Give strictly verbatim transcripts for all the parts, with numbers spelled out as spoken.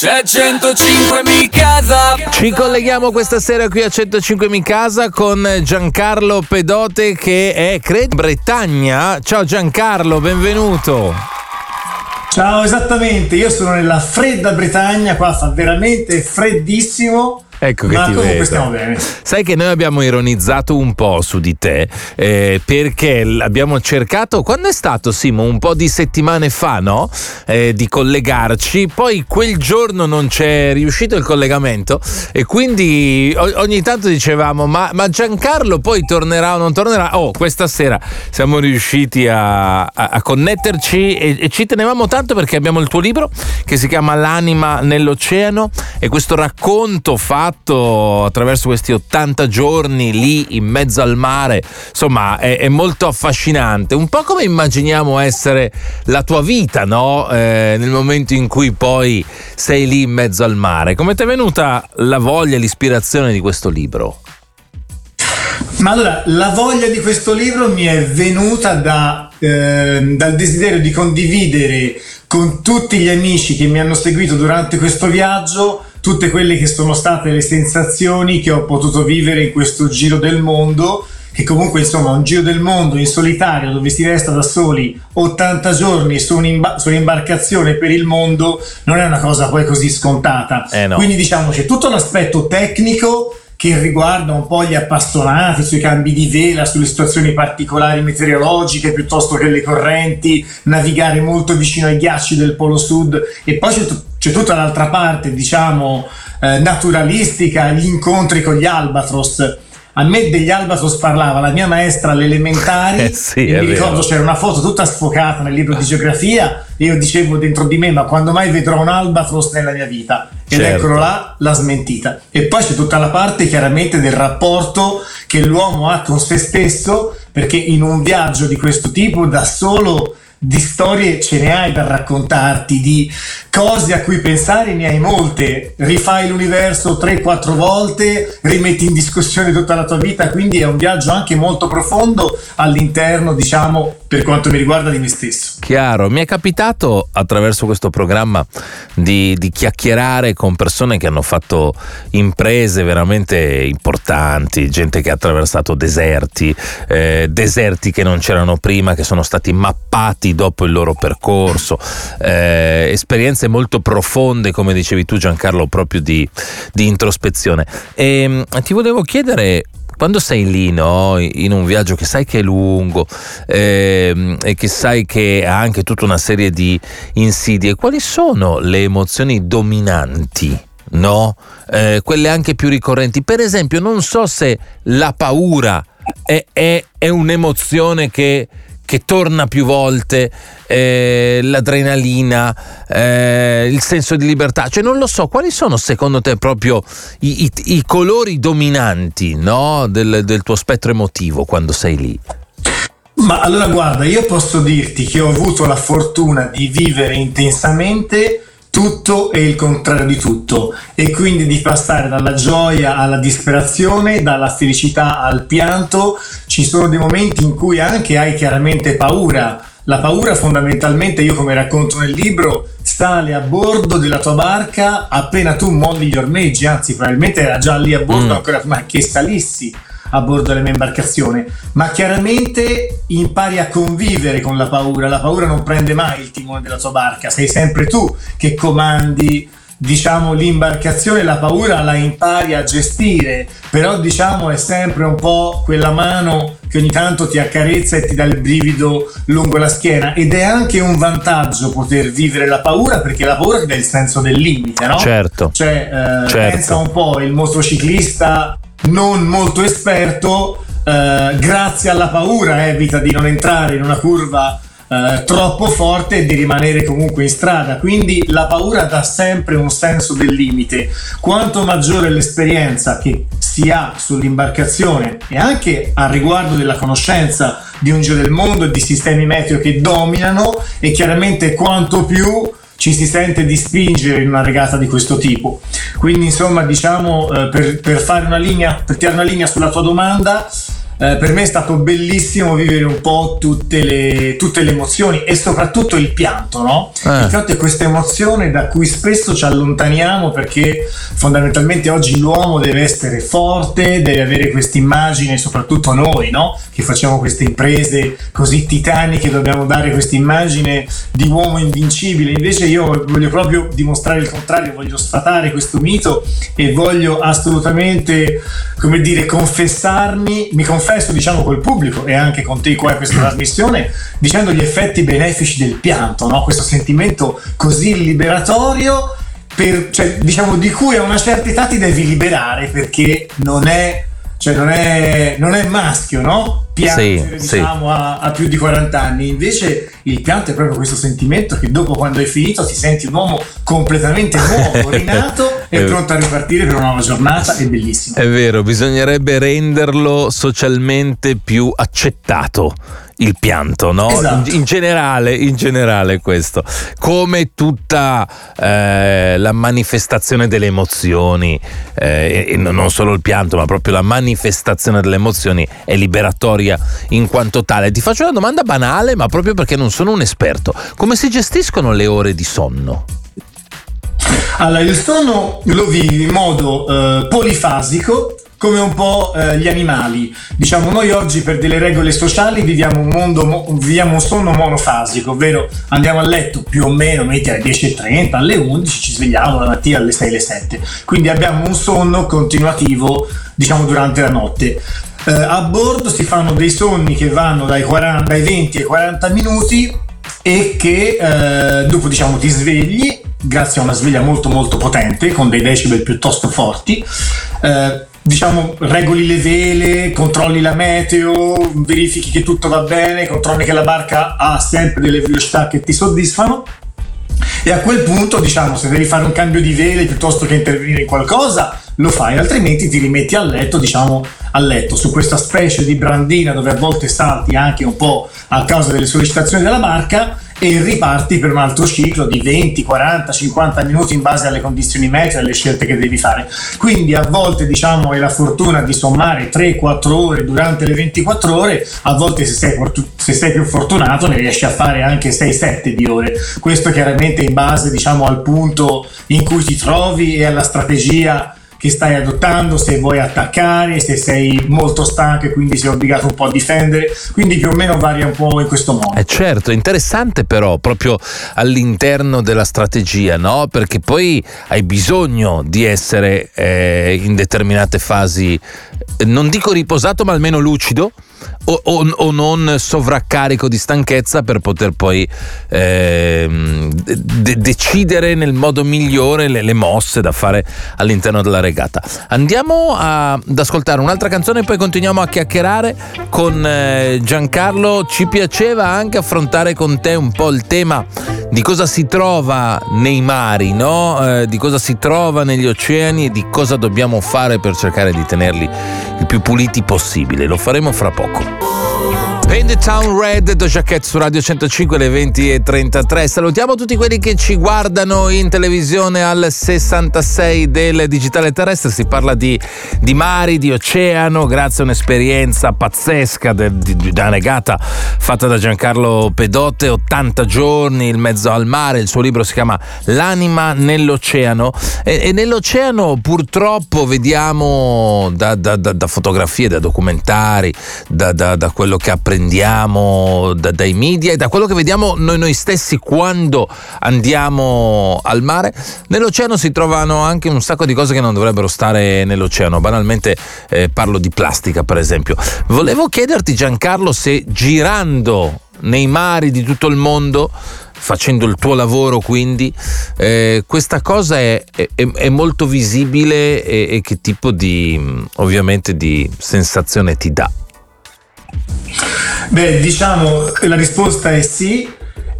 C'è centocinque Mi Casa. Ci colleghiamo questa sera qui a centocinque Mi Casa con Giancarlo Pedote che è credo Bretagna. Ciao Giancarlo, benvenuto. Ciao, esattamente, io sono nella fredda Bretagna, qua fa veramente freddissimo. Ecco che ma ti vedo. Stiamo bene. Sai che noi abbiamo ironizzato un po' su di te eh, perché abbiamo cercato, quando è stato Simo? Un po' di settimane fa, no? Eh, di collegarci, poi quel giorno non c'è riuscito il collegamento e quindi ogni tanto dicevamo ma, ma Giancarlo poi tornerà o non tornerà? Oh, questa sera siamo riusciti a, a, a connetterci e, e ci tenevamo tanto perché abbiamo il tuo libro che si chiama L'anima nell'oceano e questo racconto fatto attraverso questi ottanta giorni lì in mezzo al mare, insomma è, è molto affascinante, un po' come immaginiamo essere la tua vita, no? Eh, nel momento in cui poi sei lì in mezzo al mare. Come ti è venuta la voglia e l'ispirazione di questo libro? Ma allora, la voglia di questo libro mi è venuta da, eh, dal desiderio di condividere con tutti gli amici che mi hanno seguito durante questo viaggio tutte quelle che sono state le sensazioni che ho potuto vivere in questo giro del mondo, che comunque insomma è un giro del mondo in solitario dove si resta da soli ottanta giorni su, un'imba- su un'imbarcazione per il mondo, non è una cosa poi così scontata. Eh no. Quindi diciamo c'è tutto l'aspetto tecnico che riguarda un po' gli appassionati sui cambi di vela, sulle situazioni particolari meteorologiche piuttosto che le correnti, navigare molto vicino ai ghiacci del Polo Sud, e poi c'è, t- c'è tutta l'altra parte diciamo eh, naturalistica, gli incontri con gli albatros. A me degli albatros parlava la mia maestra alle elementari, eh sì, mi ricordo vero. C'era una foto tutta sfocata nel libro di geografia e io dicevo dentro di me ma quando mai vedrò un albatros nella mia vita? Ed certo. Eccolo là, la smentita. E poi c'è tutta la parte chiaramente del rapporto che l'uomo ha con se stesso, perché in un viaggio di questo tipo da solo di storie ce ne hai da raccontarti, di cose a cui pensare ne hai molte, rifai l'universo tre quattro volte, rimetti in discussione tutta la tua vita, quindi è un viaggio anche molto profondo all'interno, diciamo, per quanto mi riguarda, di me stesso. Chiaro, mi è capitato attraverso questo programma di, di chiacchierare con persone che hanno fatto imprese veramente importanti, gente che ha attraversato deserti, eh, deserti che non c'erano prima, che sono stati mappati dopo il loro percorso, eh, esperienze molto profonde come dicevi tu Giancarlo, proprio di, di introspezione. E ti volevo chiedere, quando sei lì, no, in un viaggio che sai che è lungo eh, e che sai che ha anche tutta una serie di insidie, quali sono le emozioni dominanti? No? Eh, quelle anche più ricorrenti, per esempio non so se la paura è, è, è un'emozione che che torna più volte, eh, l'adrenalina, eh, il senso di libertà, cioè non lo so, quali sono secondo te proprio i, i, i colori dominanti, no, del, del tuo spettro emotivo quando sei lì? Ma allora guarda, io posso dirti che ho avuto la fortuna di vivere intensamente tutto e il contrario di tutto, e quindi di passare dalla gioia alla disperazione, dalla felicità al pianto. Ci sono dei momenti in cui anche hai chiaramente paura. La paura fondamentalmente, io come racconto nel libro, sale a bordo della tua barca appena tu molli gli ormeggi, anzi probabilmente era già lì a bordo mm. ancora prima che salissi a bordo della mia imbarcazione, ma chiaramente impari a convivere con la paura. La paura non prende mai il timone della tua barca, sei sempre tu che comandi, diciamo, l'imbarcazione. La paura la impari a gestire, però diciamo è sempre un po' quella mano che ogni tanto ti accarezza e ti dà il brivido lungo la schiena, ed è anche un vantaggio poter vivere la paura, perché la paura ti dà il senso del limite, no? Certo. Cioè, eh, certo. Pensa un po' il motociclista non molto esperto, eh, grazie alla paura evita di non entrare in una curva eh, troppo forte e di rimanere comunque in strada, quindi la paura dà sempre un senso del limite. Quanto maggiore l'esperienza che si ha sull'imbarcazione e anche a riguardo della conoscenza di un giro del mondo e di sistemi meteo che dominano, e chiaramente quanto più ci si sente di spingere in una regata di questo tipo. Quindi insomma diciamo eh, per, per fare una linea, per tirare una linea sulla tua domanda, Eh, per me è stato bellissimo vivere un po' tutte le, tutte le emozioni e soprattutto il pianto, no? Eh. Il pianto è questa emozione da cui spesso ci allontaniamo, perché fondamentalmente oggi l'uomo deve essere forte, deve avere questa immagine, soprattutto noi, no? Che facciamo queste imprese così titaniche, dobbiamo dare questa immagine di uomo invincibile. Invece io voglio proprio dimostrare il contrario, voglio sfatare questo mito e voglio assolutamente, come dire, confessarmi, mi confesso diciamo col pubblico e anche con te qua in questa trasmissione, dicendo gli effetti benefici del pianto, no? Questo sentimento così liberatorio, per, cioè, diciamo, di cui a una certa età ti devi liberare, perché non è, cioè, non è, non è maschio, no? Piangere, sì, diciamo, sì. A, a più di quaranta anni. Invece il pianto è proprio questo sentimento che dopo, quando hai finito, ti senti un uomo completamente nuovo, rinato e pronto a ripartire per una nuova giornata. È bellissimo. È vero, bisognerebbe renderlo socialmente più accettato, il pianto, no? Esatto. In, in generale, in generale questo, come tutta eh, la manifestazione delle emozioni, eh, e non solo il pianto, ma proprio la manifestazione delle emozioni è liberatoria in quanto tale. Ti faccio una domanda banale, ma proprio perché non sono un esperto: come si gestiscono le ore di sonno? Allora, il sonno lo vivi in modo eh, polifasico, come un po' eh, gli animali. Diciamo, noi oggi per delle regole sociali viviamo un mondo mo- viviamo un sonno monofasico, ovvero andiamo a letto più o meno metti alle dieci e trenta, alle undici, ci svegliamo la mattina alle sei, alle sette. Quindi abbiamo un sonno continuativo, diciamo, durante la notte. Eh, a bordo si fanno dei sonni che vanno dai, quaranta, dai venti ai quaranta minuti e che eh, dopo, diciamo, ti svegli grazie a una sveglia molto molto potente con dei decibel piuttosto forti. Eh, diciamo, regoli le vele, controlli la meteo, verifichi che tutto va bene, controlli che la barca ha sempre delle velocità che ti soddisfano, e a quel punto, diciamo, se devi fare un cambio di vele piuttosto che intervenire in qualcosa, lo fai, altrimenti ti rimetti a letto, diciamo, a letto su questa specie di brandina dove a volte salti anche un po' a causa delle sollecitazioni della barca, e riparti per un altro ciclo di venti, quaranta, cinquanta minuti in base alle condizioni meteo e alle scelte che devi fare. Quindi a volte, diciamo, hai la fortuna di sommare tre quattro ore durante le ventiquattro ore, a volte se sei, se sei più fortunato ne riesci a fare anche sei sette di ore. Questo chiaramente in base, diciamo, al punto in cui ti trovi e alla strategia che stai adottando, se vuoi attaccare, se sei molto stanco e quindi sei obbligato un po' a difendere, quindi più o meno varia un po' in questo modo. Eh certo, interessante però proprio all'interno della strategia, no? Perché poi hai bisogno di essere eh, in determinate fasi, non dico riposato, ma almeno lucido, o, o, o non sovraccarico di stanchezza, per poter poi eh, de- decidere nel modo migliore le, le mosse da fare all'interno della regata. Andiamo a, ad ascoltare un'altra canzone e poi continuiamo a chiacchierare con eh, Giancarlo. Ci piaceva anche affrontare con te un po' il tema di cosa si trova nei mari, no? Eh, di cosa si trova negli oceani e di cosa dobbiamo fare per cercare di tenerli il più puliti possibile. Lo faremo fra poco. Paint the Town Red, Doja Cat su Radio centocinque, alle venti e trentatré. Salutiamo tutti quelli che ci guardano in televisione al sessantasei del digitale terrestre. Si parla di, di mari, di oceano, grazie a un'esperienza pazzesca da regata fatta da Giancarlo Pedote, ottanta giorni in mezzo al mare. Il suo libro si chiama L'anima nell'oceano, e, e nell'oceano purtroppo vediamo da, da, da, da fotografie, da documentari, da, da, da quello che apprendiamo Andiamo da, dai media e da quello che vediamo noi, noi stessi quando andiamo al mare. Nell'oceano si trovano anche un sacco di cose che non dovrebbero stare nell'oceano. Banalmente eh, parlo di plastica, per esempio. Volevo chiederti, Giancarlo, se girando nei mari di tutto il mondo, facendo il tuo lavoro, quindi eh, questa cosa è, è, è molto visibile, e, e che tipo di, ovviamente, di sensazione ti dà? Beh, diciamo, la risposta è sì,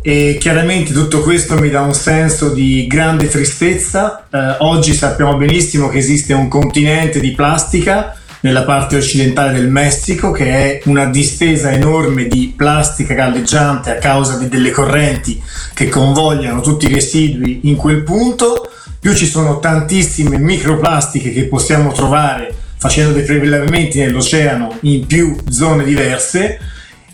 e chiaramente tutto questo mi dà un senso di grande tristezza. Eh, oggi sappiamo benissimo che esiste un continente di plastica nella parte occidentale del Messico, che è una distesa enorme di plastica galleggiante a causa di delle correnti che convogliano tutti i residui in quel punto. Più ci sono tantissime microplastiche che possiamo trovare facendo dei prelevamenti nell'oceano in più zone diverse,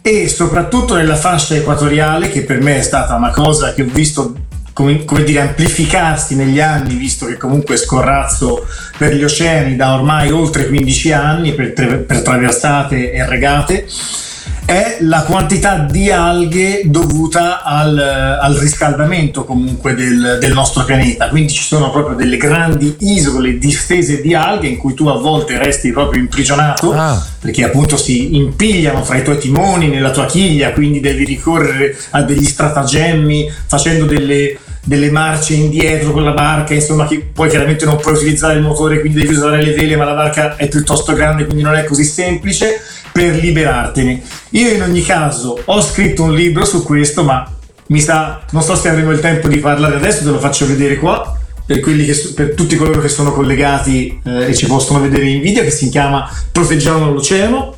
e soprattutto nella fascia equatoriale, che per me è stata una cosa che ho visto come, come dire amplificarsi negli anni, visto che comunque scorrazzo per gli oceani da ormai oltre quindici anni per, tre, per traversate e regate, è la quantità di alghe dovuta al, al riscaldamento comunque del, del nostro pianeta. Quindi ci sono proprio delle grandi isole distese di alghe in cui tu a volte resti proprio imprigionato, ah. perché appunto si impigliano fra i tuoi timoni, nella tua chiglia, quindi devi ricorrere a degli stratagemmi, facendo delle, delle marce indietro con la barca, insomma, che poi chiaramente non puoi utilizzare il motore, quindi devi usare le vele, ma la barca è piuttosto grande, quindi non è così semplice per liberartene. Io in ogni caso ho scritto un libro su questo, ma mi sa, non so se avremo il tempo di parlare adesso, te lo faccio vedere qua per, quelli che, per tutti coloro che sono collegati eh, e ci possono vedere in video, che si chiama Proteggiamo l'Oceano,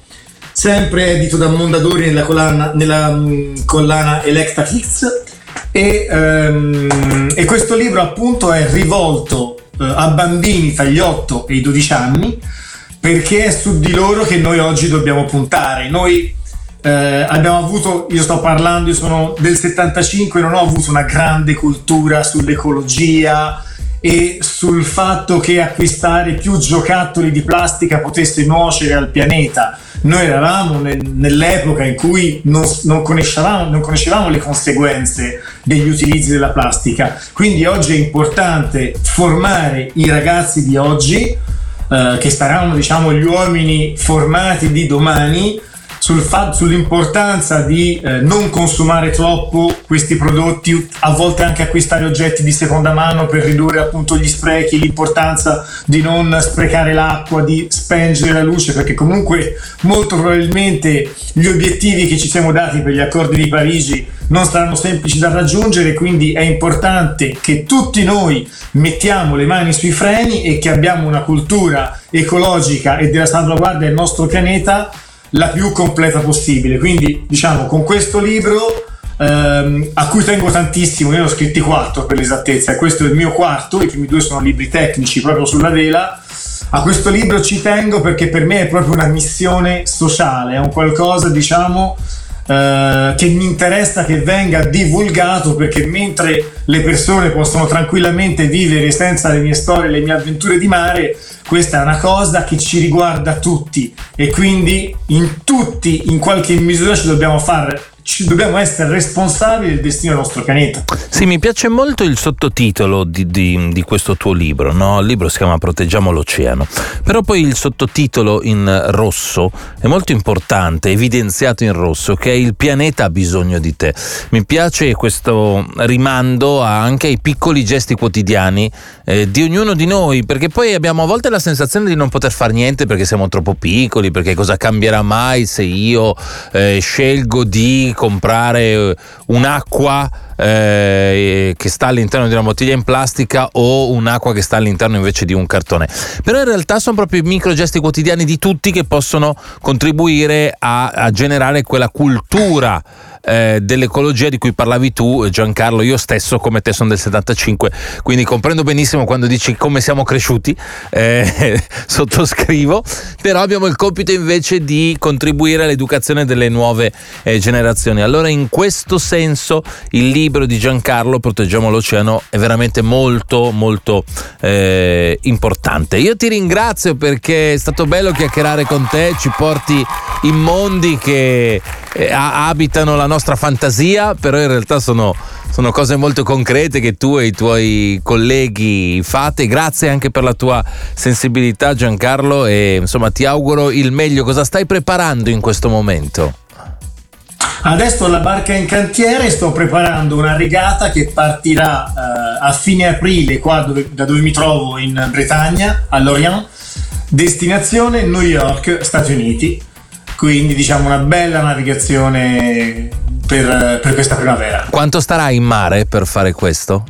sempre edito da Mondadori nella collana, nella, mh, collana Electa Kids, e, ehm, e questo libro appunto è rivolto eh, a bambini tra gli otto e i dodici anni, perché è su di loro che noi oggi dobbiamo puntare. Noi eh, abbiamo avuto, io sto parlando, io sono del settantacinque, non ho avuto una grande cultura sull'ecologia e sul fatto che acquistare più giocattoli di plastica potesse nuocere al pianeta. Noi eravamo ne, nell'epoca in cui non, non, conoscevamo, non conoscevamo le conseguenze degli utilizzi della plastica. Quindi oggi è importante formare i ragazzi di oggi, Uh, che saranno, diciamo, gli uomini formati di domani, sul fa- sull'importanza di uh, non consumare troppo questi prodotti, a volte anche acquistare oggetti di seconda mano per ridurre appunto gli sprechi, l'importanza di non sprecare l'acqua, di spengere la luce, perché comunque molto probabilmente gli obiettivi che ci siamo dati per gli accordi di Parigi non saranno semplici da raggiungere, quindi è importante che tutti noi mettiamo le mani sui freni e che abbiamo una cultura ecologica e della salvaguardia del nostro pianeta la più completa possibile. Quindi, diciamo, con questo libro ehm, a cui tengo tantissimo, io ne ho scritti quattro per l'esattezza e questo è il mio quarto, i primi due sono libri tecnici proprio sulla vela, a questo libro ci tengo perché per me è proprio una missione sociale, è un qualcosa, diciamo, Uh, che mi interessa che venga divulgato, perché mentre le persone possono tranquillamente vivere senza le mie storie, le mie avventure di mare, questa è una cosa che ci riguarda tutti, e quindi in tutti in qualche misura ci dobbiamo fare Ci dobbiamo essere responsabili del destino del nostro pianeta. Sì, mi piace molto il sottotitolo di, di, di questo tuo libro, no? Il libro si chiama Proteggiamo l'Oceano, però poi il sottotitolo in rosso è molto importante, evidenziato in rosso, che è Il pianeta ha bisogno di te. Mi piace questo rimando anche ai piccoli gesti quotidiani eh, di ognuno di noi, perché poi abbiamo a volte la sensazione di non poter fare niente perché siamo troppo piccoli, perché cosa cambierà mai se io eh, scelgo di comprare un'acqua eh, che sta all'interno di una bottiglia in plastica o un'acqua che sta all'interno invece di un cartone. Però in realtà sono proprio i micro gesti quotidiani di tutti che possono contribuire a, a generare quella cultura eh, dell'ecologia di cui parlavi tu, Giancarlo. Io stesso come te sono del settantacinque, quindi comprendo benissimo quando dici come siamo cresciuti, eh, sottoscrivo, però abbiamo il compito invece di contribuire all'educazione delle nuove eh, generazioni. Allora, in questo senso il libro di Giancarlo Proteggiamo l'Oceano è veramente molto molto eh, importante. Io ti ringrazio perché è stato bello chiacchierare con te, ci porti in mondi che eh, abitano la nostra fantasia, però in realtà sono, sono cose molto concrete che tu e i tuoi colleghi fate. Grazie anche per la tua sensibilità, Giancarlo, e insomma ti auguro il meglio. Cosa stai preparando in questo momento? Adesso ho la barca in cantiere, sto preparando una regata che partirà eh, a fine aprile, qua dove, da dove mi trovo in Bretagna, a Lorient, destinazione New York, Stati Uniti. Quindi diciamo una bella navigazione per, per questa primavera. Quanto starai in mare per fare questo?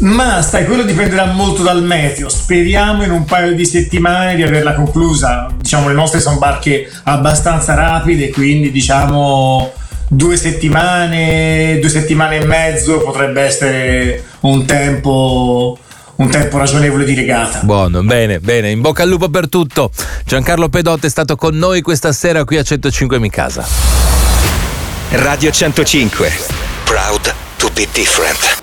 Ma sai, quello dipenderà molto dal meteo. Speriamo in un paio di settimane di averla conclusa. Diciamo, le nostre sono barche abbastanza rapide, quindi diciamo due settimane, due settimane e mezzo potrebbe essere un tempo un tempo ragionevole di regata. Buono, bene, bene, in bocca al lupo per tutto. Giancarlo Pedote è stato con noi questa sera qui a centocinque Mi Casa. Radio centocinque, proud to be different.